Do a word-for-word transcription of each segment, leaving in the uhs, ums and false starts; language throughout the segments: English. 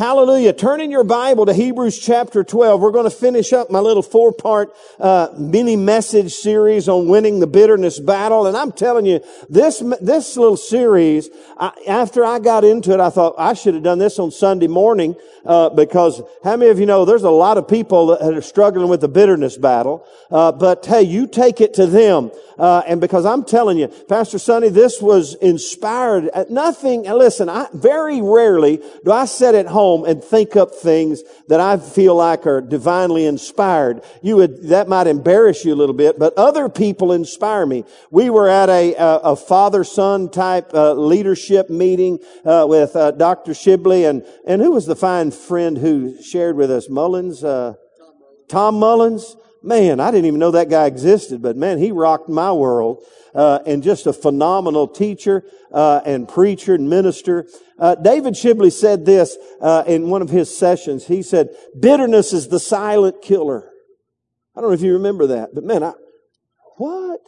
Hallelujah. Turn in your Bible to Hebrews chapter twelve. We're going to finish up my little four-part uh, mini-message series on winning the bitterness battle. And I'm telling you, this this little series, I, after I got into it, I thought I should have done this on Sunday morning uh, because how many of you know there's a lot of people that are struggling with the bitterness battle. Uh, but, hey, you take it to them. Uh, and because I'm telling you, Pastor Sonny, this was inspired. Nothing, listen, I very rarely do I sit at home and think up things that I feel like are divinely inspired. You would, that might embarrass you a little bit, but other people inspire me. We were at a, a, a father-son type uh, leadership meeting uh, with uh, Doctor Shibley and, and who was the fine friend who shared with us? Mullins? Uh, Tom Mullins? Man, I didn't even know that guy existed, but man, he rocked my world, uh, and just a phenomenal teacher, uh, and preacher and minister. Uh, David Shibley said this, uh, in one of his sessions. He said, bitterness is the silent killer. I don't know if you remember that, but man, I, what?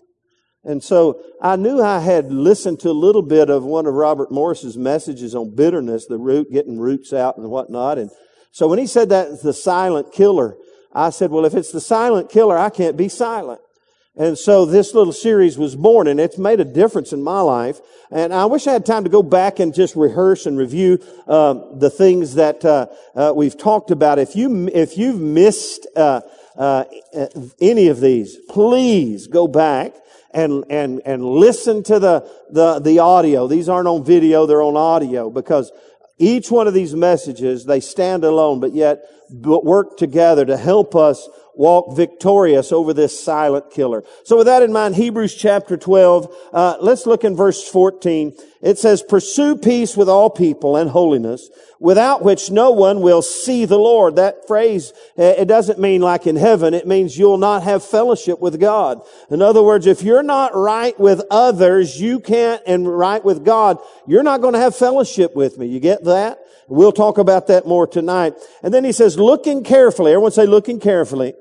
And so I knew I had listened to a little bit of one of Robert Morris's messages on bitterness, the root, getting roots out and whatnot. And so when he said that, the silent killer, I said, well, if it's the silent killer, I can't be silent. And so this little series was born, and it's made a difference in my life. And I wish I had time to go back and just rehearse and review uh, the things that uh, uh, we've talked about. If you if you've missed uh, uh, any of these, please go back and and and listen to the the the audio. These aren't on video; they're on audio because each one of these messages, they stand alone, but yet work together to help us walk victorious over this silent killer. So with that in mind, Hebrews chapter twelve, uh, let's look in verse fourteen. It says, pursue peace with all people and holiness, without which no one will see the Lord. That phrase, it doesn't mean like in heaven. It means you'll not have fellowship with God. In other words, if you're not right with others, you can't, and right with God, you're not going to have fellowship with me. You get that? We'll talk about that more tonight. And then he says, looking carefully. Everyone say, looking carefully.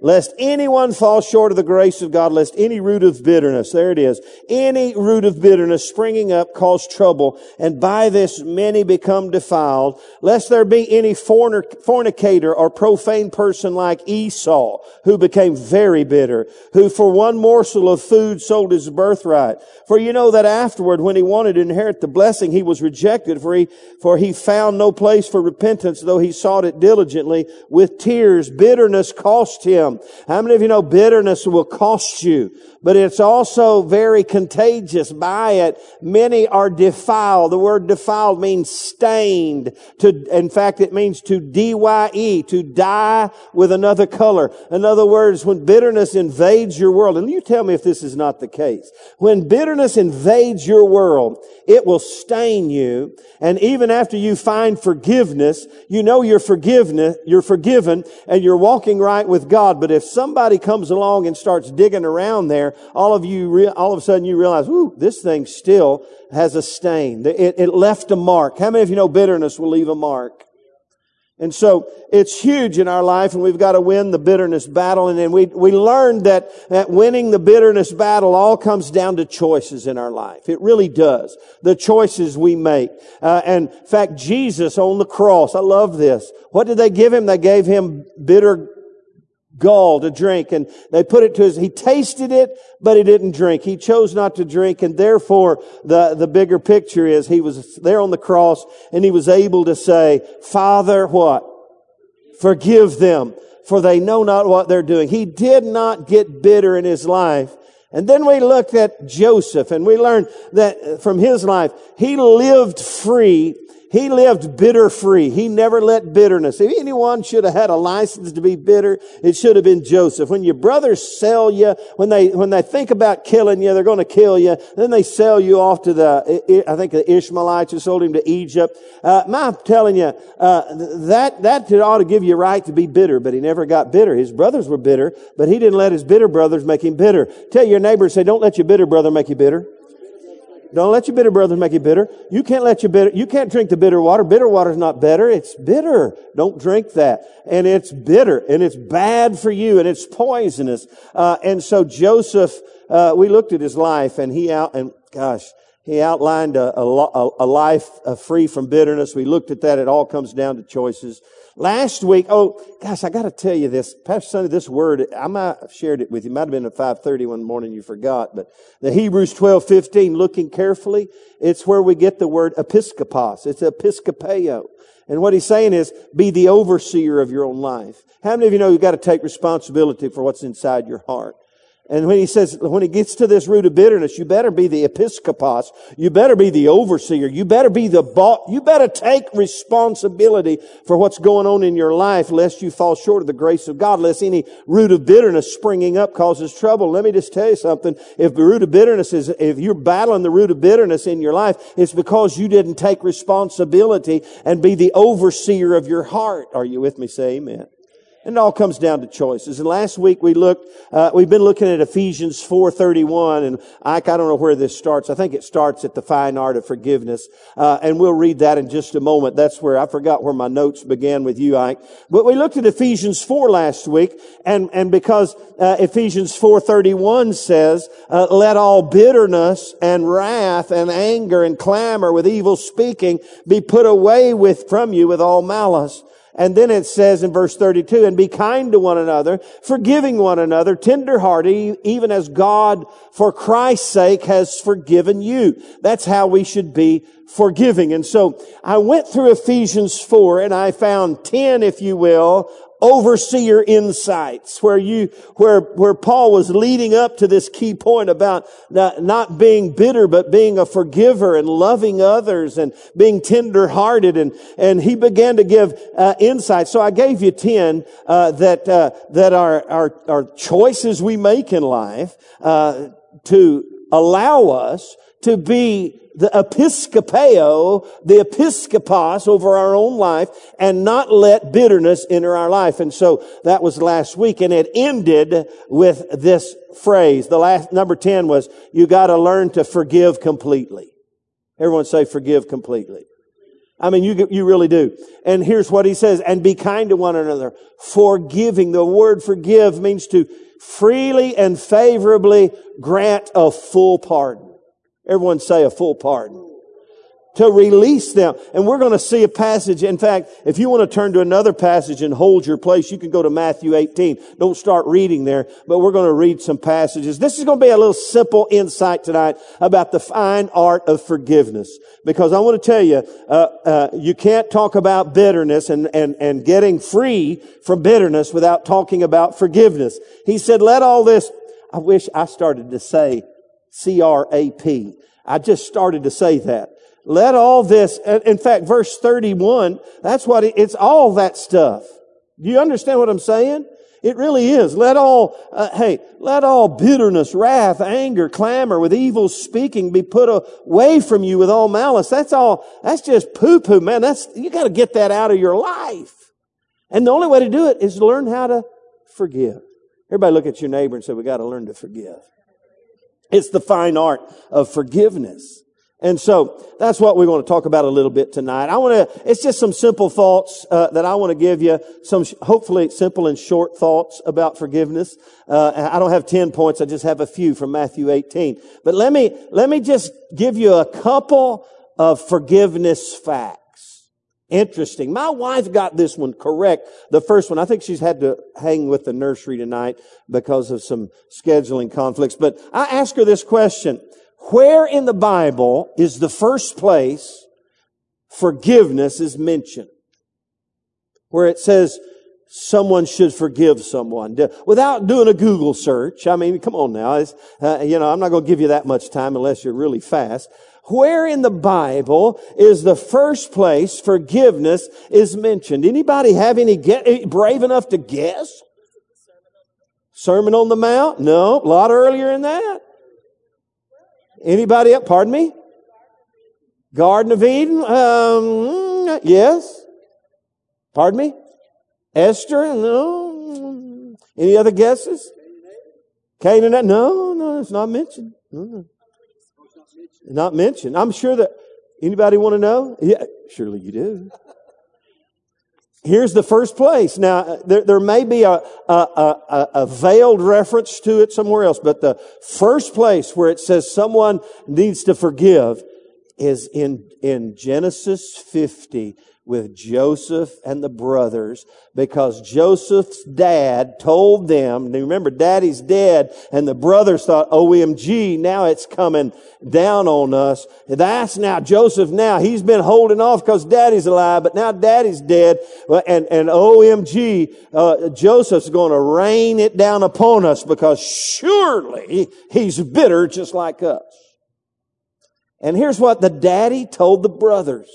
Lest anyone fall short of the grace of God, lest any root of bitterness, there it is, any root of bitterness springing up cause trouble, and by this many become defiled, lest there be any fornicator or profane person like Esau, who became very bitter, who for one morsel of food sold his birthright. For you know that afterward, when he wanted to inherit the blessing, he was rejected, for he, for he found no place for repentance, though he sought it diligently. With tears, bitterness cost him. How many of you know bitterness will cost you? But it's also very contagious by it. Many are defiled. The word defiled means stained. To, in fact, it means to D Y E, to dye with another color. In other words, when bitterness invades your world, and you tell me if this is not the case, when bitterness invades your world, it will stain you. And even after you find forgiveness, you know you're forgiveness, you're forgiven, and you're walking right with God. But if somebody comes along and starts digging around there, all of you, all of a sudden you realize, whoo, this thing still has a stain. It, it left a mark. How many of you know bitterness will leave a mark? And so it's huge in our life, and we've got to win the bitterness battle. And then we, we learned that, that winning the bitterness battle all comes down to choices in our life. It really does. The choices we make. Uh, and in fact, Jesus on the cross, I love this. What did they give him? They gave him bitter gall to drink, and they put it to his, he tasted it, but he didn't drink. He chose not to drink, and therefore the, the bigger picture is he was there on the cross, and he was able to say, Father, what? Forgive them, for they know not what they're doing. He did not get bitter in his life. And then we looked at Joseph, and we learned that from his life, he lived free. He lived bitter free. He never let bitterness. If anyone should have had a license to be bitter, it should have been Joseph. When your brothers sell you, when they when they think about killing you, they're going to kill you. Then they sell you off to the, I think the Ishmaelites who sold him to Egypt. Uh, I'm telling you, uh, that that ought to give you a right to be bitter, but he never got bitter. His brothers were bitter, but he didn't let his bitter brothers make him bitter. Tell your neighbor, say, don't let your bitter brother make you bitter. Don't let your bitter brothers make you bitter. You can't let your bitter, you can't drink the bitter water. Bitter water is not better. It's bitter. Don't drink that. And it's bitter and it's bad for you and it's poisonous. Uh, and so Joseph, uh, we looked at his life and he out, and gosh, He outlined a, a, a life free from bitterness. We looked at that. It all comes down to choices. Last week, oh, gosh, I got to tell you this. Pastor Sunday, this word, I might have shared it with you. It might have been at five thirty one morning, you forgot. But the Hebrews twelve fifteen, looking carefully, it's where we get the word episkopos. It's episkopeo. And what he's saying is, be the overseer of your own life. How many of you know you've got to take responsibility for what's inside your heart? And when he says, when he gets to this root of bitterness, you better be the episkopos. You better be the overseer. You better be the boss. You better take responsibility for what's going on in your life, lest you fall short of the grace of God, lest any root of bitterness springing up causes trouble. Let me just tell you something. If the root of bitterness is, if you're battling the root of bitterness in your life, it's because you didn't take responsibility and be the overseer of your heart. Are you with me? Say amen. And it all comes down to choices. And last week we looked, uh, we've been looking at Ephesians four thirty-one, and I, I don't know where this starts. I think it starts at the fine art of forgiveness. Uh, and we'll read that in just a moment. That's where, I forgot where my notes began with you, Ike. But we looked at Ephesians four last week, and, and because, uh, Ephesians four thirty-one says, uh, let all bitterness and wrath and anger and clamor with evil speaking be put away with, from you with all malice. And then it says in verse thirty-two, and be kind to one another, forgiving one another, tenderhearted, even as God for Christ's sake has forgiven you. That's how we should be forgiving. And so I went through Ephesians four and I found ten, if you will, overseer insights where you, where, where Paul was leading up to this key point about not, not being bitter, but being a forgiver and loving others and being tender hearted. And, and he began to give, uh, insights. So I gave you ten, uh, that, uh, that are, are, are choices we make in life, uh, to allow us to be the episkopeo, the episkopos over our own life and not let bitterness enter our life. And so that was last week, and it ended with this phrase. The last, number ten was, you gotta learn to forgive completely. Everyone say forgive completely. I mean, you, you really do. And here's what he says, and be kind to one another. Forgiving. The word forgive means to freely and favorably grant a full pardon. Everyone say a full pardon. To release them. And we're going to see a passage. In fact, if you want to turn to another passage and hold your place, you can go to Matthew eighteen. Don't start reading there, but we're going to read some passages. This is going to be a little simple insight tonight about the fine art of forgiveness. Because I want to tell you, uh, uh, you can't talk about bitterness and, and, and getting free from bitterness without talking about forgiveness. He said, let all this, I wish I started to say C R A P. I just started to say that. Let all this, in fact, verse thirty-one, that's what it, it's all that stuff. Do you understand what I'm saying? It really is. Let all, uh, hey, let all bitterness, wrath, anger, clamor with evil speaking be put away from you with all malice. That's all, that's just poo-poo, man. That's, you gotta get that out of your life. And the only way to do it is learn how to forgive. Everybody look at your neighbor and say, we gotta learn to forgive. It's the fine art of forgiveness. And so that's what we want to talk about a little bit tonight. I want to, it's just some simple thoughts, uh, that I want to give you, some sh- hopefully simple and short thoughts about forgiveness. Uh, I don't have ten points. I just have a few from Matthew eighteen. But let me, let me just give you a couple of forgiveness facts. Interesting. My wife got this one correct. The first one, I think she's had to hang with the nursery tonight because of some scheduling conflicts. But I asked her this question. Where in the Bible is the first place forgiveness is mentioned? Where it says someone should forgive someone. Without doing a Google search. I mean, come on now. It's, uh, you know, I'm not going to give you that much time unless you're really fast. Where in the Bible is the first place forgiveness is mentioned? Anybody have any get, brave enough to guess? Sermon on the Mount? No, a lot earlier than that. Anybody up? Pardon me? Garden of Eden? Um, yes. Pardon me? Esther? No. Any other guesses? Cain and Abel? No, no, it's not mentioned. No. Not mentioned. I'm sure that, anybody want to know? Yeah, surely you do. here's the first place. Now, there, there may be a, a, a, a veiled reference to it somewhere else, but the first place where it says someone needs to forgive is in, in Genesis fifty with Joseph and the brothers, because Joseph's dad told them, and remember, daddy's dead, and the brothers thought, O M G, now it's coming down on us. That's now Joseph now. He's been holding off because daddy's alive, but now daddy's dead, and, and O M G, uh, Joseph's going to rain it down upon us because surely he's bitter just like us. And here's what the daddy told the brothers.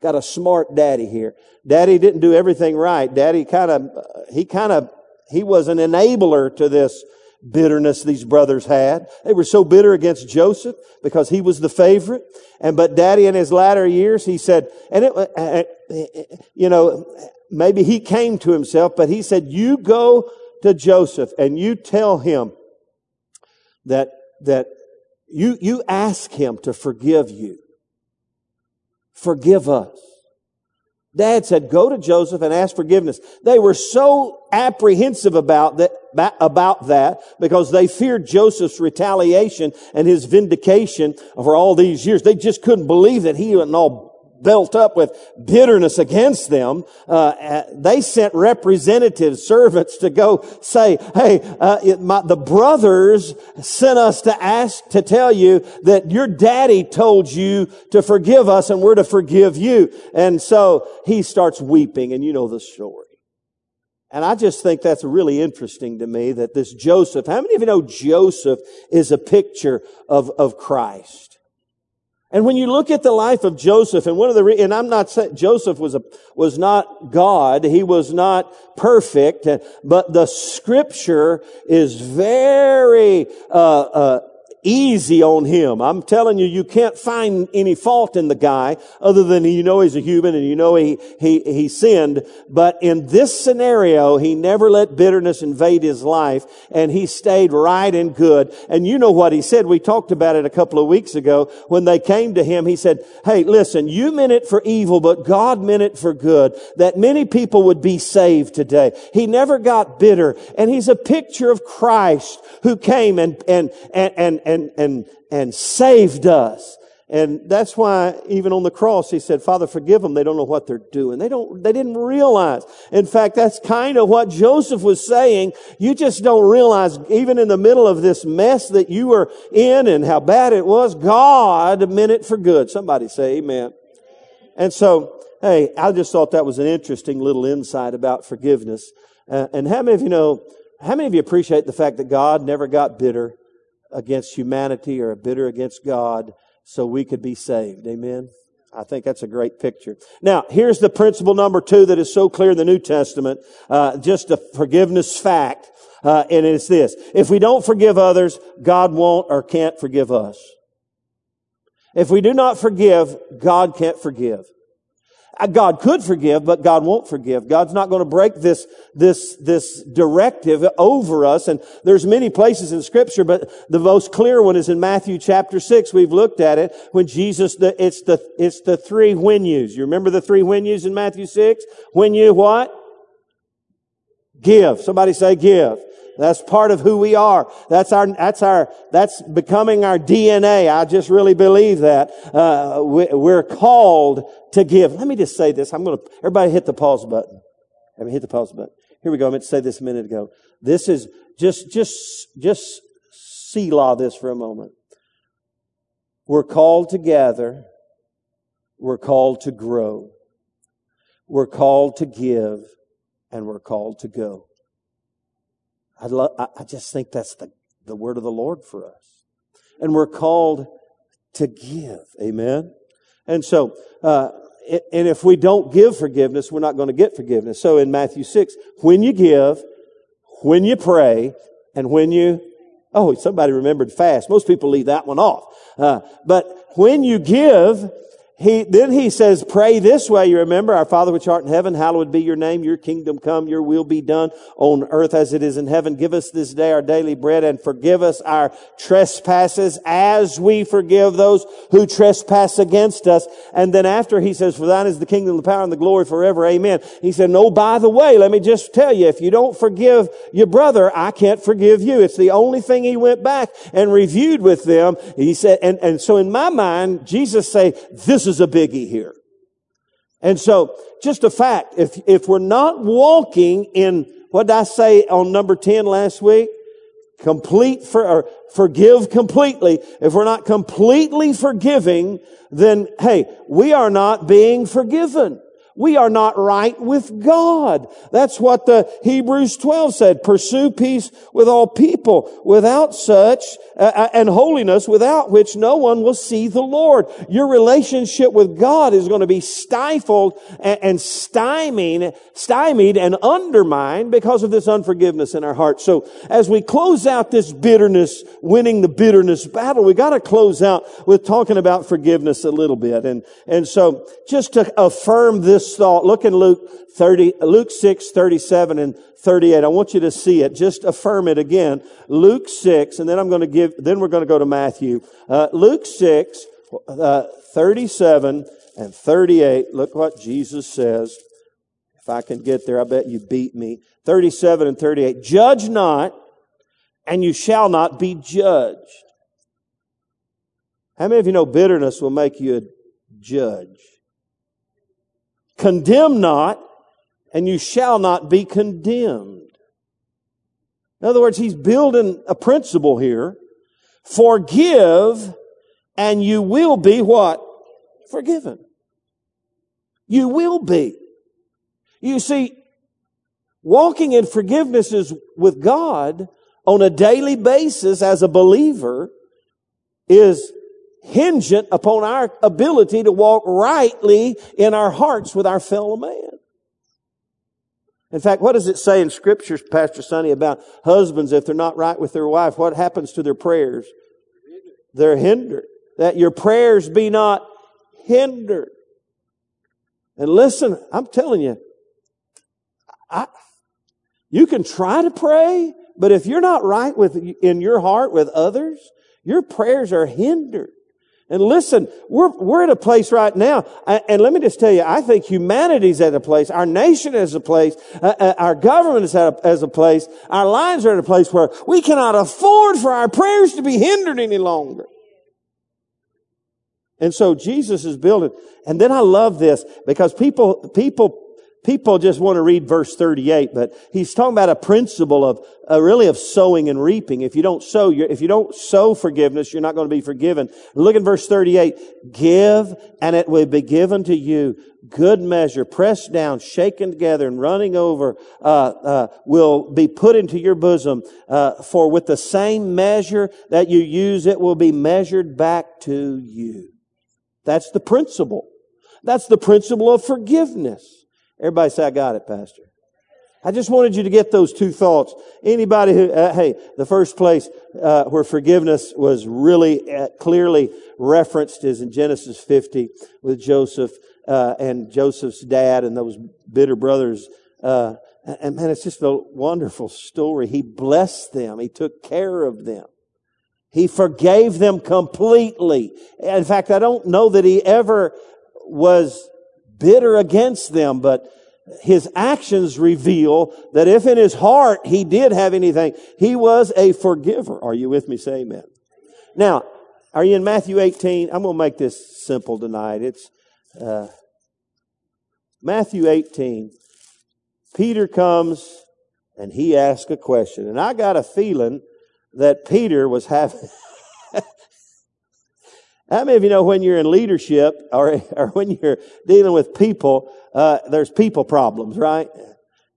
Got a smart daddy here. Daddy didn't do everything right. Daddy kind of, he kind of, he was an enabler to this bitterness these brothers had. They were so bitter against Joseph because he was the favorite. And, but daddy in his latter years, he said, and it, you know, maybe he came to himself, but he said, you go to Joseph and you tell him that, that you, you ask him to forgive you. Forgive us. Dad said, go to Joseph and ask forgiveness. They were so apprehensive about that, about that because they feared Joseph's retaliation and his vindication for all these years. They just couldn't believe that he wasn't all built up with bitterness against them. Uh, they sent representative servants to go say, hey, uh, it, my, the brothers sent us to ask, to tell you that your daddy told you to forgive us and we're to forgive you. And so he starts weeping, and you know the story. And I just think that's really interesting to me that this Joseph, how many of you know Joseph is a picture of, of Christ? And when you look at the life of Joseph, and one of the re- and I'm not saying Joseph was a was not God, he was not perfect, but the Scripture is very uh, uh, easy on him. I'm telling you, you can't find any fault in the guy other than you know he's a human and you know he he he sinned. But in this scenario, he never let bitterness invade his life, and he stayed right and good. And you know what he said? We talked about it a couple of weeks ago when they came to him. He said, "Hey, listen, you meant it for evil, but God meant it for good, that many people would be saved today." He never got bitter, and he's a picture of Christ who came and and and and. and And, and, and saved us. And that's why even on the cross, he said, Father, forgive them. They don't know what they're doing. They don't, they didn't realize. In fact, that's kind of what Joseph was saying. You just don't realize, even in the middle of this mess that you were in and how bad it was, God meant it for good. Somebody say amen. And so, hey, I just thought that was an interesting little insight about forgiveness. Uh, and how many of you know, how many of you appreciate the fact that God never got bitter against humanity or bitter against God so we could be saved? Amen? I think that's a great picture. Now, here's the principle number two that is so clear in the New Testament, uh, just a forgiveness fact, uh, and it's this. If we don't forgive others, God won't or can't forgive us. If we do not forgive, God can't forgive. God could forgive, but God won't forgive. God's not going to break this, this, this directive over us. And there's many places in Scripture, but the most clear one is in Matthew chapter six. We've looked at it when Jesus, the, it's the, it's the three when yous. You remember the three when yous in Matthew six? When you what? Give. Somebody say give. That's part of who we are. That's our, that's our, that's becoming our D N A. I just really believe that. Uh, we, we're called to give. Let me just say this. I'm going to, everybody hit the pause button. I mean, hit the pause button. Here we go. I meant to say this a minute ago. This is just, just, just Selah this for a moment. We're called to gather. We're called to grow. We're called to give, and we're called to go. I, love, I just think that's the, the word of the Lord for us. And we're called to give. Amen? And so, uh, it, and if we don't give forgiveness, we're not going to get forgiveness. So in Matthew six, when you give, when you pray, and when you... Oh, somebody remembered fast. Most people leave that one off. Uh, but when you give He, then he says, pray this way. You remember, our Father which art in heaven, hallowed be your name. Your kingdom come, your will be done on earth as it is in heaven. Give us this day our daily bread, and forgive us our trespasses as we forgive those who trespass against us. And then after he says, for thine is the kingdom, the power, and the glory forever. Amen. He said, no, by the way, let me just tell you, if you don't forgive your brother, I can't forgive you. It's the only thing he went back and reviewed with them. He said, and, and so in my mind, Jesus say, this is a biggie here. And so, just a fact, if if we're not walking in, what did I say on number ten last week? Complete for, or forgive completely. If we're not completely forgiving, then, hey, we are not being forgiven. We are not right with God. That's what the Hebrews twelve said. Pursue peace with all people, without such, uh, and holiness, without which no one will see the Lord. Your relationship with God is going to be stifled and, and stymied, stymied and undermined because of this unforgiveness in our hearts. So as we close out this bitterness, winning the bitterness battle, we got to close out with talking about forgiveness a little bit. And, and so just to affirm this thought, look in Luke thirty, Luke six, thirty-seven and thirty-eight. I want you to see it. Just affirm it again. Luke six, and then I'm going to give, then we're going to go to Matthew. Uh, Luke six, uh, thirty-seven and thirty-eight. Look what Jesus says. If I can get there, I bet you beat me. thirty-seven and thirty-eight. Judge not, and you shall not be judged. How many of you know bitterness will make you a judge? Condemn not, and you shall not be condemned. In other words, he's building a principle here. Forgive, and you will be what? Forgiven. You will be. You see, walking in forgiveness is with God on a daily basis as a believer is hingent upon our ability to walk rightly in our hearts with our fellow man. In fact, what does it say in Scripture, Pastor Sonny, about husbands, if they're not right with their wife, what happens to their prayers? They're hindered. That your prayers be not hindered. And listen, I'm telling you, I, you can try to pray, but if you're not right with in your heart with others, your prayers are hindered. And listen, we're, we're at a place right now, and let me just tell you, I think humanity's at a place, our nation is a place, uh, our government is at a, as a place, our lives are at a place where we cannot afford for our prayers to be hindered any longer. And so Jesus is building. And then I love this, because people, people, People just want to read verse thirty-eight, but he's talking about a principle of uh, really of sowing and reaping. If you don't sow, you're, if you don't sow forgiveness, you're not going to be forgiven. Look in verse thirty-eight. Give, and it will be given to you. Good measure, pressed down, shaken together, and running over, uh, uh, will be put into your bosom. Uh, for with the same measure that you use, it will be measured back to you. That's the principle. That's the principle of forgiveness. Everybody say, I got it, Pastor. I just wanted you to get those two thoughts. Anybody who, uh, hey, the first place uh, where forgiveness was really uh, clearly referenced is in Genesis fifty with Joseph uh, and Joseph's dad and those bitter brothers. Uh, and, and man, it's just a wonderful story. He blessed them. He took care of them. He forgave them completely. In fact, I don't know that he ever was bitter against them, but his actions reveal that if in his heart he did have anything, he was a forgiver. Are you with me? Say amen. Now, are you in Matthew eighteen? I'm going to make this simple tonight. It's uh, Matthew eighteen. Peter comes and he asks a question. And I got a feeling that Peter was having... How many of you know when you're in leadership or, or when you're dealing with people, uh, there's people problems, right?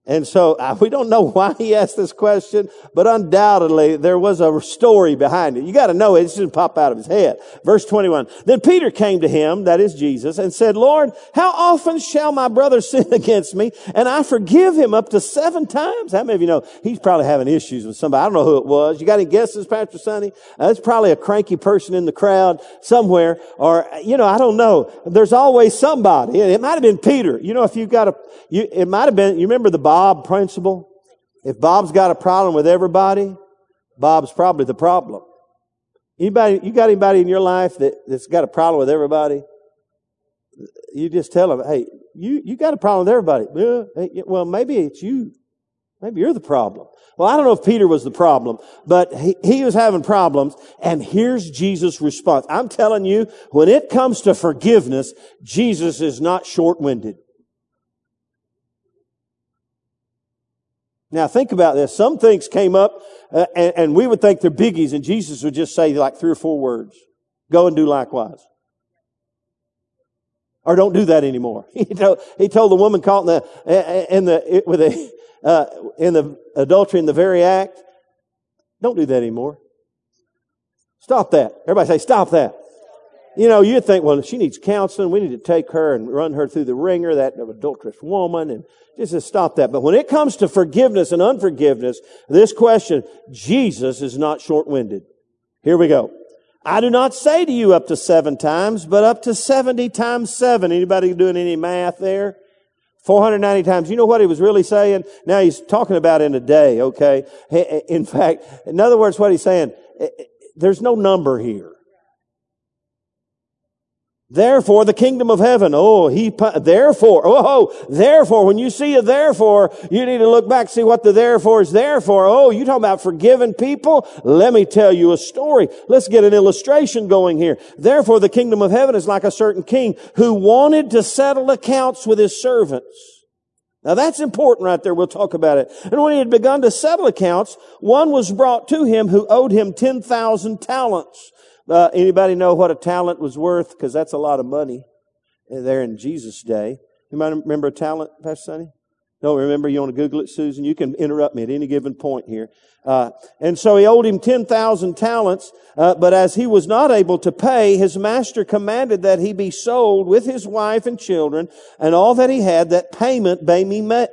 And so we don't know why he asked this question, but undoubtedly there was a story behind it. You got to know it. It didn't pop out of his head. Verse twenty-one. Then Peter came to him, that is Jesus, and said, Lord, how often shall my brother sin against me? And I forgive him up to seven times. How many of you know he's probably having issues with somebody? I don't know who it was. You got any guesses, Pastor Sonny? Uh, it's probably a cranky person in the crowd somewhere, or, you know, I don't know. There's always somebody. It, it might have been Peter. You know, if you've got a, you, it might have been, you remember the Bible? Bob principle. If Bob's got a problem with everybody, Bob's probably the problem. Anybody, you got anybody in your life that, that's got a problem with everybody? You just tell them, hey, you, you got a problem with everybody. Yeah, well, maybe it's you. Maybe you're the problem. Well, I don't know if Peter was the problem, but he, he was having problems. And here's Jesus' response. I'm telling you, when it comes to forgiveness, Jesus is not short-winded. Now, think about this. Some things came up, uh, and, and we would think they're biggies, and Jesus would just say like three or four words. Go and do likewise. Or don't do that anymore. He told, he told the woman caught in the, in the, with a, uh, in the adultery in the very act, don't do that anymore. Stop that. Everybody say, stop that. You know, you'd think, well, she needs counseling. We need to take her and run her through the ringer, that adulterous woman, and just to stop that. But when it comes to forgiveness and unforgiveness, this question, Jesus is not short-winded. Here we go. I do not say to you up to seven times, but up to seventy times seven. Anybody doing any math there? four hundred ninety times. You know what he was really saying? Now he's talking about in a day, okay? In fact, in other words, what he's saying, there's no number here. Therefore, the kingdom of heaven, oh, he, therefore, oh, therefore, when you see a therefore, you need to look back, see what the therefore is there for. Oh, you talking about forgiving people? Let me tell you a story. Let's get an illustration going here. Therefore, the kingdom of heaven is like a certain king who wanted to settle accounts with his servants. Now that's important right there. We'll talk about it. And when he had begun to settle accounts, one was brought to him who owed him ten thousand talents. Uh, anybody know what a talent was worth? Because that's a lot of money there in Jesus' day. You might remember a talent, Pastor Sonny? Don't remember? You want to Google it, Susan? You can interrupt me at any given point here. Uh, and so he owed him ten thousand talents, uh, but as he was not able to pay, his master commanded that he be sold with his wife and children and all that he had, that payment may be made.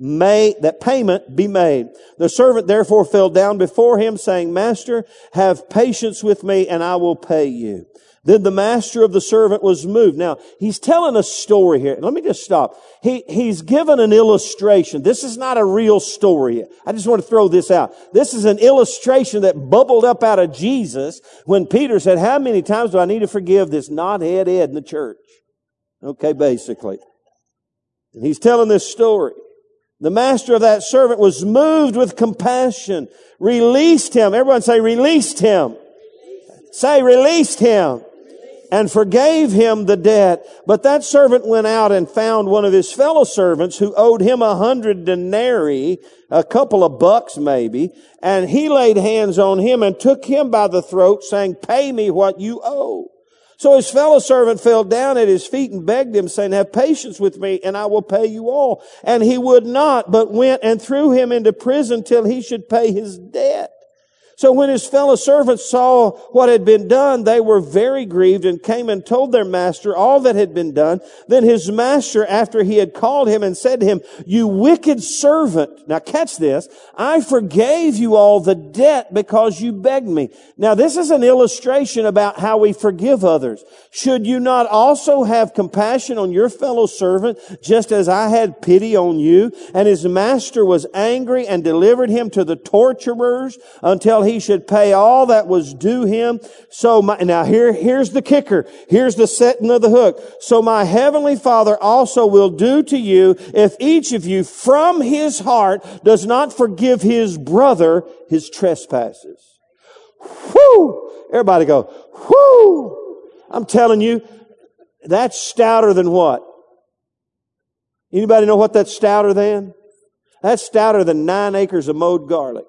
May that payment be made. The servant therefore fell down before him, saying, Master, have patience with me, and I will pay you. Then the master of the servant was moved. Now, he's telling a story here. Let me just stop. He, he's given an illustration. This is not a real story. I just want to throw this out. This is an illustration that bubbled up out of Jesus when Peter said, how many times do I need to forgive this knothead Ed in the church? Okay, basically. And he's telling this story. The master of that servant was moved with compassion, released him. Everyone say, released him. Released. Say, released him. Released. And forgave him the debt. But that servant went out and found one of his fellow servants who owed him a hundred denarii, a couple of bucks maybe, and he laid hands on him and took him by the throat, saying, pay me what you owe. So his fellow servant fell down at his feet and begged him, saying, have patience with me, and I will pay you all. And he would not, but went and threw him into prison till he should pay his debt. So when his fellow servants saw what had been done, they were very grieved and came and told their master all that had been done. Then his master, after he had called him and said to him, you wicked servant. Now catch this. I forgave you all the debt because you begged me. Now this is an illustration about how we forgive others. Should you not also have compassion on your fellow servant, just as I had pity on you? And his master was angry and delivered him to the torturers until he He should pay all that was due him. So my, now here, here's the kicker. Here's the setting of the hook. So my heavenly Father also will do to you if each of you from his heart does not forgive his brother his trespasses. Whoo! Everybody go, whoo! I'm telling you, that's stouter than what? Anybody know what that's stouter than? That's stouter than nine acres of mowed garlic.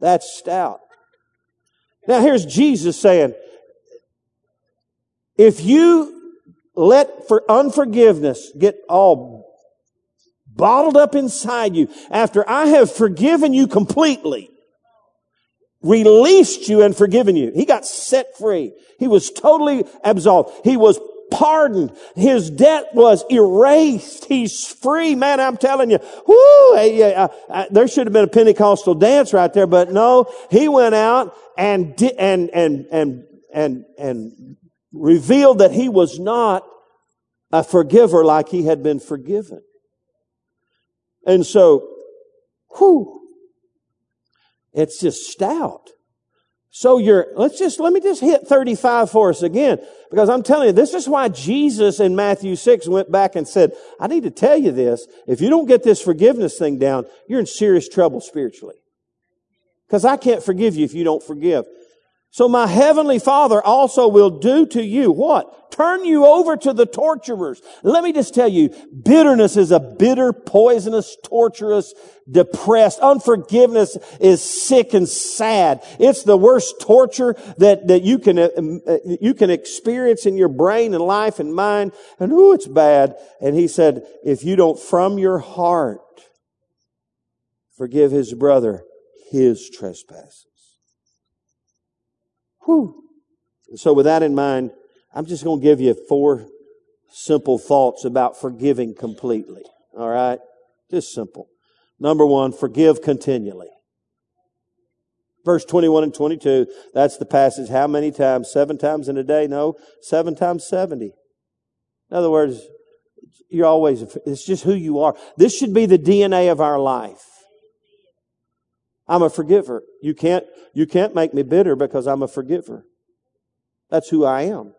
That's stout. Now here's Jesus saying, if you let for unforgiveness get all bottled up inside you, after I have forgiven you completely, released you and forgiven you. He got set free. He was totally absolved. He was pardoned. His debt was erased. He's free. Man, I'm telling you, whoo, I, I, I, there should have been a Pentecostal dance right there, but no, he went out and di- and, and, and, and, and revealed that he was not a forgiver like he had been forgiven. And so, whoo, it's just stout. So you're, let's just, let me just hit thirty-five for us again, because I'm telling you, this is why Jesus in Matthew six went back and said, I need to tell you this. If you don't get this forgiveness thing down, you're in serious trouble spiritually, because I can't forgive you if you don't forgive. So my heavenly Father also will do to you what? Turn you over to the torturers. Let me just tell you, bitterness is a bitter, poisonous, torturous, depressed. Unforgiveness is sick and sad. It's the worst torture that, that you can, uh, you can experience in your brain and life and mind. And ooh, it's bad. And he said, if you don't from your heart forgive his brother his trespasses. Whew. So with that in mind, I'm just going to give you four simple thoughts about forgiving completely. All right? Just simple. Number one, forgive continually. Verse twenty-one and twenty-two, that's the passage. How many times? Seven times in a day? No, seven times seventy. In other words, you're always, it's just who you are. This should be the D N A of our life. I'm a forgiver. You can't, you can't make me bitter because I'm a forgiver. That's who I am.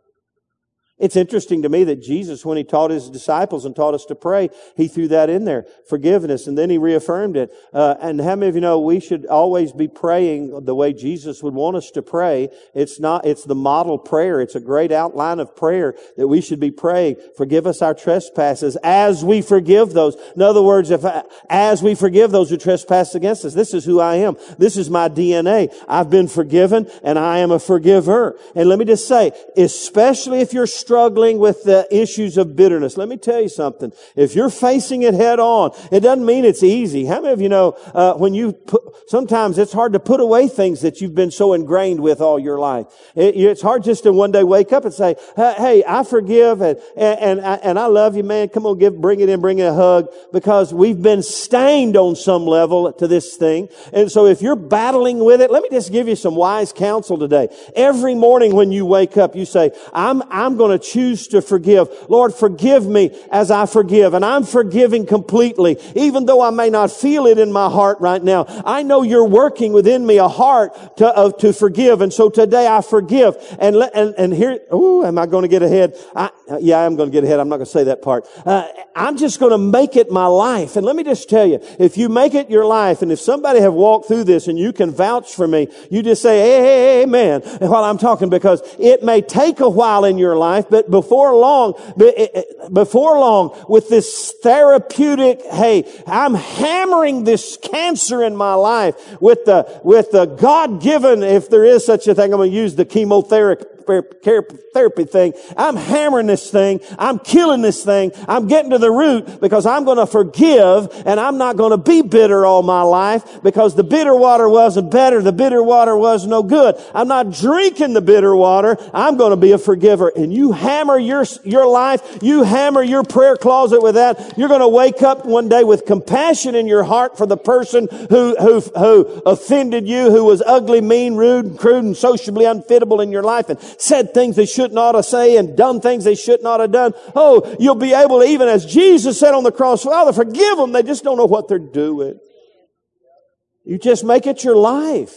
It's interesting to me that Jesus, when he taught his disciples and taught us to pray, he threw that in there, forgiveness, and then he reaffirmed it. Uh, and how many of you know we should always be praying the way Jesus would want us to pray? It's not, it's the model prayer. It's a great outline of prayer that we should be praying. Forgive us our trespasses as we forgive those. In other words, if I, as we forgive those who trespass against us, this is who I am. This is my D N A. I've been forgiven and I am a forgiver. And let me just say, especially if you're struggling with the issues of bitterness. Let me tell you something. If you're facing it head on, it doesn't mean it's easy. How many of you know uh, when you put, sometimes it's hard to put away things that you've been so ingrained with all your life. It, it's hard just to one day wake up and say, "Hey, I forgive and and and I, and I love you, man. Come on, give, bring it in, bring it a hug," because we've been stained on some level to this thing. And so, if you're battling with it, let me just give you some wise counsel today. Every morning when you wake up, you say, "I'm I'm going to." Choose to forgive. Lord, forgive me as I forgive. And I'm forgiving completely. Even though I may not feel it in my heart right now, I know you're working within me a heart to, uh, to forgive. And so today I forgive. And le- and, and here, ooh, am I going to get ahead? I, uh, yeah, I am going to get ahead. I'm not going to say that part. Uh, I'm just going to make it my life. And let me just tell you, if you make it your life, and if somebody have walked through this and you can vouch for me, you just say, hey, hey, hey, man, while I'm talking, because it may take a while in your life, but before long, before long, with this therapeutic, hey, I'm hammering this cancer in my life with the with the God-given, if there is such a thing, I'm going to use the chemotherapy. therapy thing. I'm hammering this thing. I'm killing this thing. I'm getting to the root, because I'm going to forgive and I'm not going to be bitter all my life, because the bitter water wasn't better. The bitter water was no good. I'm not drinking the bitter water. I'm going to be a forgiver. And you hammer your, your life. You hammer your prayer closet with that. You're going to wake up one day with compassion in your heart for the person who, who, who offended you, who was ugly, mean, rude, and crude, and sociably unfittable in your life, and said things they should not have said and done things they should not have done. Oh, you'll be able to, even as Jesus said on the cross, Father, forgive them. They just don't know what they're doing. You just make it your life.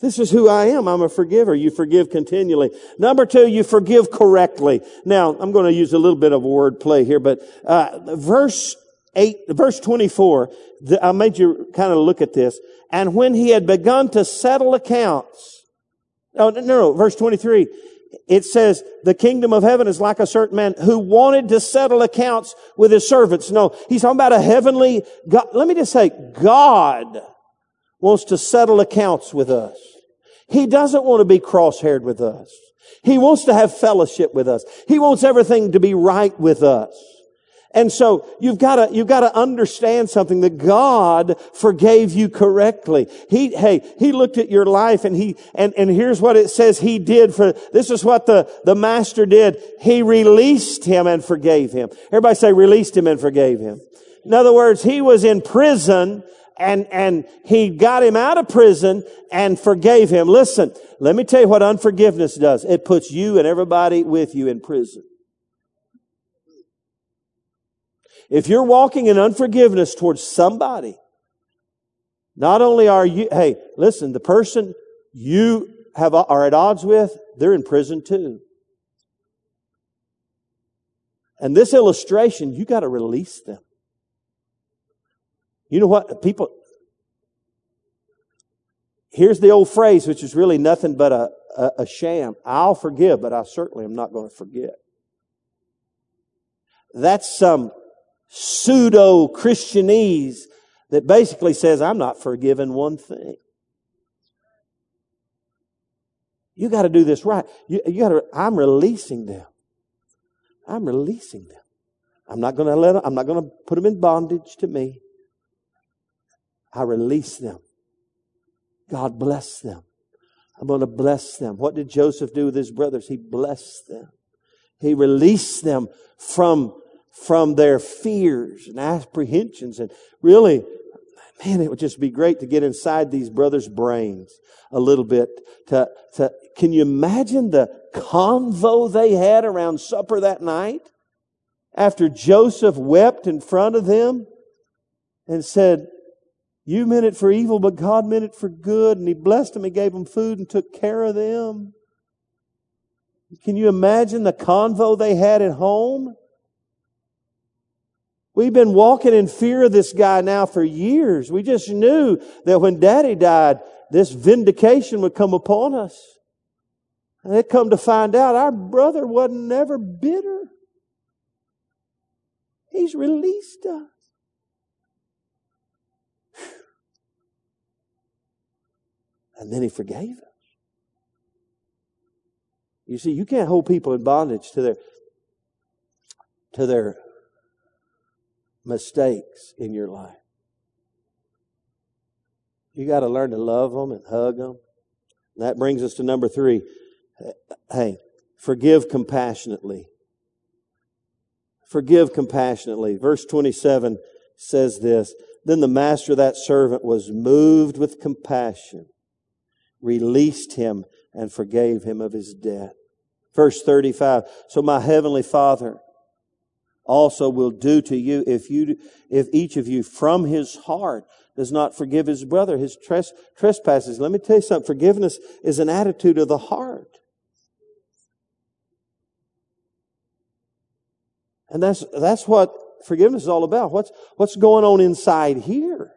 This is who I am. I'm a forgiver. You forgive continually. Number two, you forgive correctly. Now, I'm going to use a little bit of word play here, but uh, verse eight, verse twenty-four, the, I made you kind of look at this. And when he had begun to settle accounts, Oh, no, no, verse twenty-three, it says, the kingdom of heaven is like a certain man who wanted to settle accounts with his servants. No, he's talking about a heavenly God. Let me just say, God wants to settle accounts with us. He doesn't want to be cross-haired with us. He wants to have fellowship with us. He wants everything to be right with us. And so you've got to you've got to understand something, that God forgave you correctly. He hey, he looked at your life, and he and, and here's what it says he did for this is what the, the master did. He released him and forgave him. Everybody say, released him and forgave him. In other words, he was in prison, and and he got him out of prison and forgave him. Listen, let me tell you what unforgiveness does. It puts you and everybody with you in prison. If you're walking in unforgiveness towards somebody, not only are you, hey, listen, the person you have are at odds with, they're in prison too. And this illustration, you got to release them. You know what, people, here's the old phrase, which is really nothing but a, a, a sham. I'll forgive, but I certainly am not going to forget. That's some pseudo-Christianese that basically says, I'm not forgiving one thing. You got to do this right. You, you got to, I'm releasing them. I'm releasing them. I'm not going to let them, I'm not going to put them in bondage to me. I release them. God bless them. I'm going to bless them. What did Joseph do with his brothers? He blessed them. He released them from, from their fears and apprehensions. And really, man, it would just be great to get inside these brothers' brains a little bit. To, to, can you imagine the convo they had around supper that night? After Joseph wept in front of them and said, you meant it for evil, but God meant it for good. And He blessed them. He gave them food and took care of them. Can you imagine the convo they had at home? We've been walking in fear of this guy now for years. We just knew that when Daddy died, this vindication would come upon us. And they come to find out our brother wasn't never bitter. He's released us. And then He forgave us. You see, you can't hold people in bondage to their to their mistakes in your life. You got to learn to love them and hug them. And that brings us to number three. Hey, forgive compassionately. Forgive compassionately. Verse twenty-seven says this, then the master of that servant was moved with compassion, released him, and forgave him of his debt. Verse thirty-five, so my heavenly Father also will do to you if you, if each of you from his heart does not forgive his brother his tres, trespasses. Let me tell you something, forgiveness is an attitude of the heart. And that's, that's what forgiveness is all about. What's, what's going on inside here?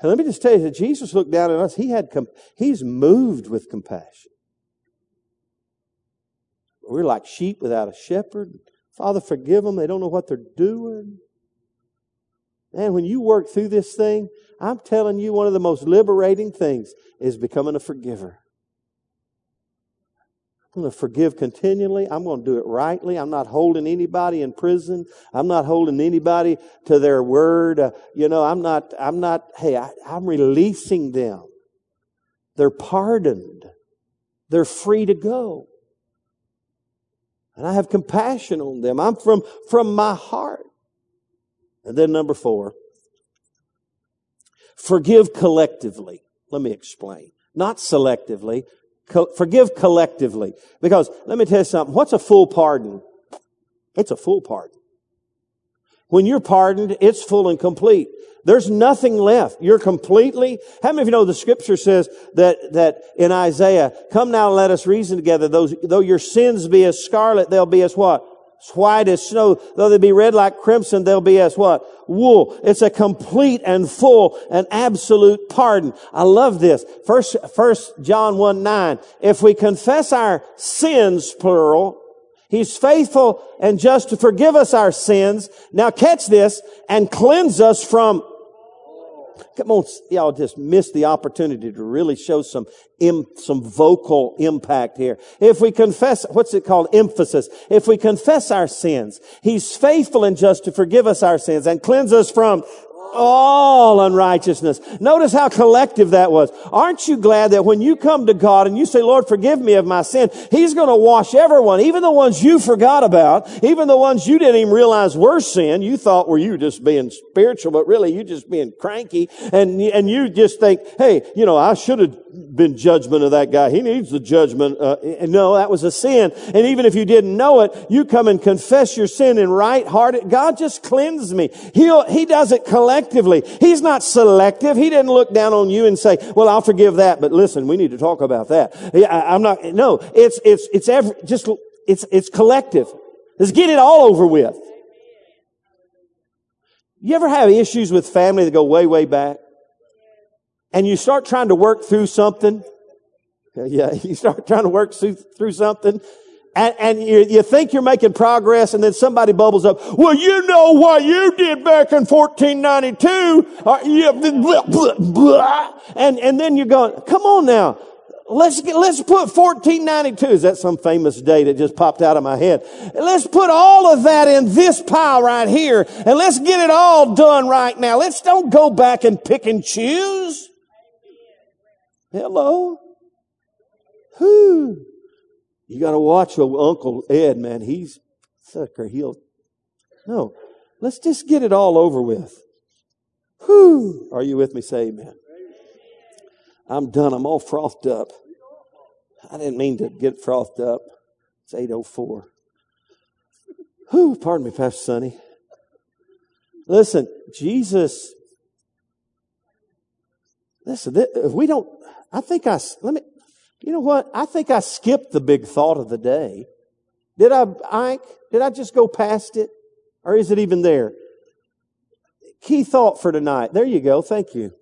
And let me just tell you that Jesus looked down at us. He had, comp- He's moved with compassion. We're like sheep without a shepherd. Father, forgive them. They don't know what they're doing. Man, when you work through this thing, I'm telling you, one of the most liberating things is becoming a forgiver. I'm going to forgive continually. I'm going to do it rightly. I'm not holding anybody in prison. I'm not holding anybody to their word. Uh, you know, I'm not, I'm not, hey, I, I'm releasing them. They're pardoned. They're free to go. And I have compassion on them. I'm from, from my heart. And then number four, forgive collectively. Let me explain. Not selectively. Co- forgive collectively. Because let me tell you something. What's a full pardon? It's a full pardon. When you're pardoned, it's full and complete. There's nothing left. You're completely... How many of you know the Scripture says that, that in Isaiah, come now and let us reason together. Those, though your sins be as scarlet, they'll be as what? As white as snow. Though they be red like crimson, they'll be as what? Wool. It's a complete and full and absolute pardon. I love this. First, First John one nine. If we confess our sins, plural, He's faithful and just to forgive us our sins. Now catch this, and cleanse us from Come on, y'all just missed the opportunity to really show some im, some vocal impact here. If we confess, what's it called? Emphasis. If we confess our sins, He's faithful and just to forgive us our sins and cleanse us from all unrighteousness. Notice how collective that was. Aren't you glad that when you come to God and you say, Lord, forgive me of my sin, He's going to wash everyone, even the ones you forgot about, even the ones you didn't even realize were sin. You thought were you just being spiritual, but really you just being cranky. And, and you just think, hey, you know, I should have been judgment of that guy. He needs the judgment. Uh, no, that was a sin. And even if you didn't know it, you come and confess your sin and right hearted, God just cleanse me. He'll, He does it collectively. He's not selective. He didn't look down on you and say, well, I'll forgive that, but listen, we need to talk about that. I, I'm not, no, it's, it's, it's every, just, it's, it's collective. Let's get it all over with. You ever have issues with family that go way, way back? And you start trying to work through something. Yeah, you start trying to work through, through something. And, and you, you think you're making progress, and then somebody bubbles up. Well, you know what you did back in fourteen ninety-two, or, yeah, blah, blah, blah. and and then you're going, come on now, let's get, let's put fourteen ninety-two. Is that some famous date that just popped out of my head? Let's put all of that in this pile right here, and let's get it all done right now. Let's don't go back and pick and choose. Hello, who? You got to watch Uncle Ed, man. He's sucker. He'll no. Let's just get it all over with. Whew. Are you with me? Say amen. I'm done. I'm all frothed up. I didn't mean to get frothed up. It's eight oh four. Whew. Pardon me, Pastor Sonny. Listen, Jesus. Listen, if we don't, I think I let me. You know what? I think I skipped the big thought of the day. Did I, Ike? Did I just go past it? Or is it even there? Key thought for tonight. There you go. Thank you.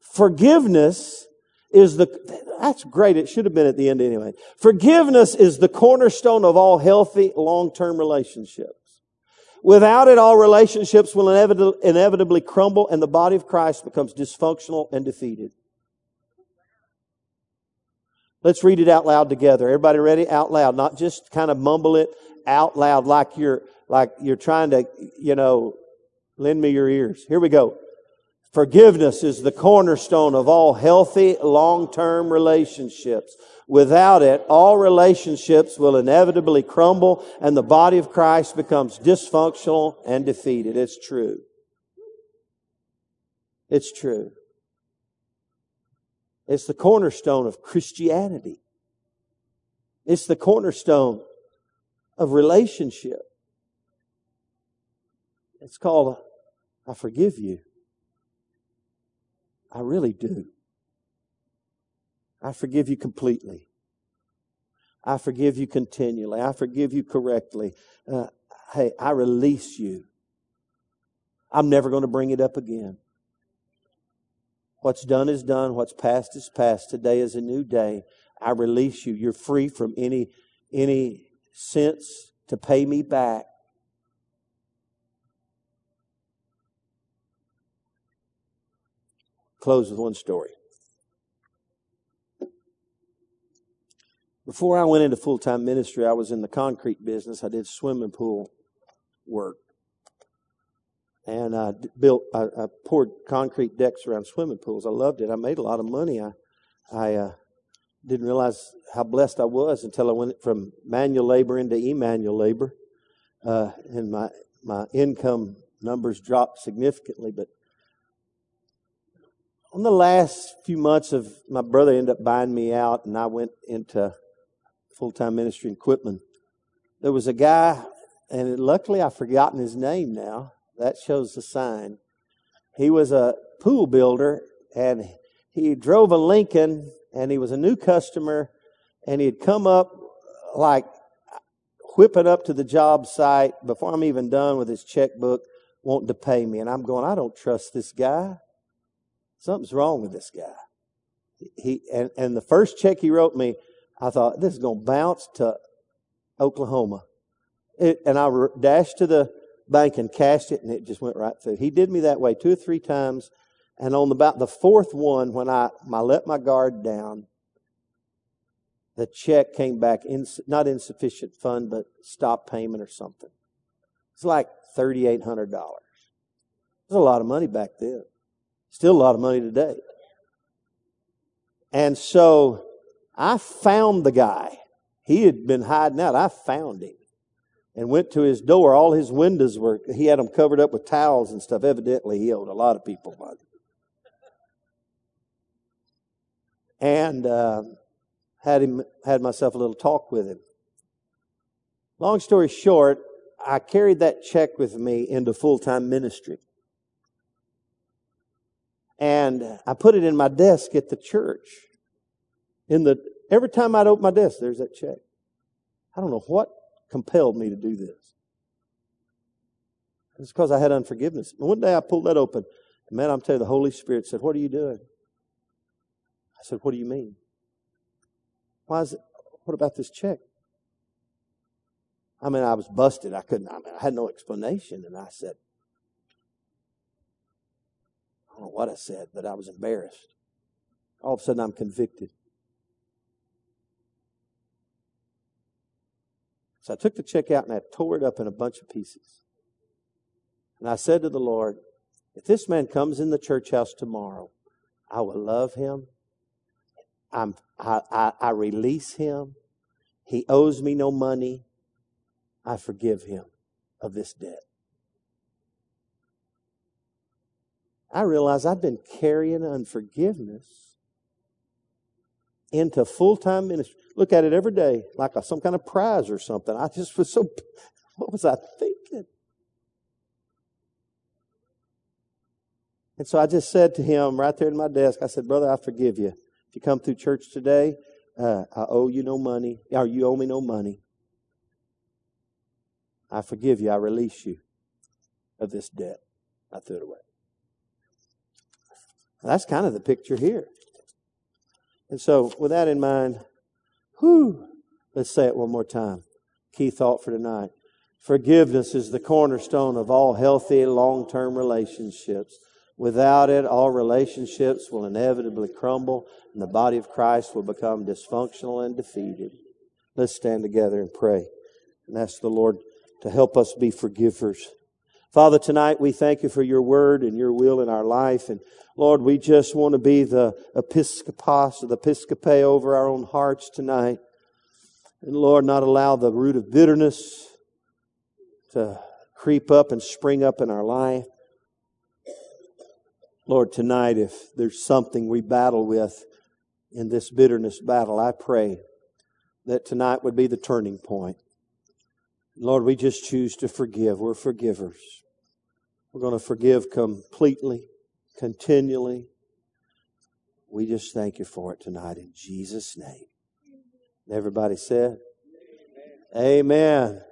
Forgiveness is the, that's great. It should have been at the end anyway. Forgiveness is the cornerstone of all healthy long-term relationships. Without it, all relationships will inevitably crumble and the body of Christ becomes dysfunctional and defeated. Let's read it out loud together. Everybody ready? Out loud. Not just kind of mumble it out loud like you're, like you're trying to, you know, lend me your ears. Here we go. Forgiveness is the cornerstone of all healthy, long-term relationships. Without it, all relationships will inevitably crumble and the body of Christ becomes dysfunctional and defeated. It's true. It's true. It's the cornerstone of Christianity. It's the cornerstone of relationship. It's called, I forgive you. I really do. I forgive you completely. I forgive you continually. I forgive you correctly. Uh, hey, I release you. I'm never going to bring it up again. What's done is done. What's past is past. Today is a new day. I release you. You're free from any, any sense to pay me back. Close with one story. Before I went into full-time ministry, I was in the concrete business. I did swimming pool work. And I built, I, I poured concrete decks around swimming pools. I loved it. I made a lot of money. I, I uh, didn't realize how blessed I was until I went from manual labor into e-manual labor, uh, and my my income numbers dropped significantly. But on the last few months of my brother ended up buying me out, and I went into full time ministry in Quitman. There was a guy, and luckily I've forgotten his name now. That shows the sign. He was a pool builder, and he drove a Lincoln, and he was a new customer, and he'd come up like whipping up to the job site before I'm even done with his checkbook, wanting to pay me. And I'm going, I don't trust this guy. Something's wrong with this guy. He and, and the first check he wrote me, I thought, this is going to bounce to Oklahoma. It, and I dashed to the bank and cashed it, and it just went right through. He did me that way two or three times, And on about the fourth one, when I, when I let my guard down, the check came back, in, not insufficient fund, but stop payment or something. It's like three thousand eight hundred dollars. It was a lot of money back then. Still a lot of money today. And so I found the guy. He had been hiding out. I found him and went to his door. All his windows were, he had them covered up with towels and stuff. Evidently, he owed a lot of people money. And uh, had him had myself a little talk with him. Long story short, I carried that check with me into full-time ministry. And I put it in my desk at the church. In the every time I'd open my desk, there's that check. I don't know what compelled me to do this. It's because I had unforgiveness. And one day I pulled that open. And man, I'm telling you, the Holy Spirit said, "What are you doing?" I said, "What do you mean? Why is it? What about this check?" I mean, I was busted. I couldn't. I, mean, I had no explanation, and I said, I don't know what I said, but I was embarrassed. All of a sudden, I'm convicted. So I took the check out and I tore it up in a bunch of pieces. And I said to the Lord, if this man comes in the church house tomorrow, I will love him. I'm, I, I, I release him. He owes me no money. I forgive him of this debt. I realized I'd been carrying unforgiveness into full-time ministry. Look at it every day like a, some kind of prize or something. I just was so, what was I thinking? And so I just said to him right there at my desk, I said, "Brother, I forgive you. If you come through church today, uh, I owe you no money, or you owe me no money. I forgive you. I release you of this debt." I threw it away. That's kind of the picture here. And so with that in mind, whew, let's say it one more time. Key thought for tonight. Forgiveness is the cornerstone of all healthy long-term relationships. Without it, all relationships will inevitably crumble and the body of Christ will become dysfunctional and defeated. Let's stand together and pray and ask the Lord to help us be forgivers. Father, tonight we thank you for your word and your will in our life. And Lord, we just want to be the episkopos, the episcope over our own hearts tonight. And Lord, not allow the root of bitterness to creep up and spring up in our life. Lord, tonight if there's something we battle with in this bitterness battle, I pray that tonight would be the turning point. Lord, we just choose to forgive. We're forgivers. We're going to forgive completely, continually. We just thank you for it tonight in Jesus' name. And everybody said, amen. Amen.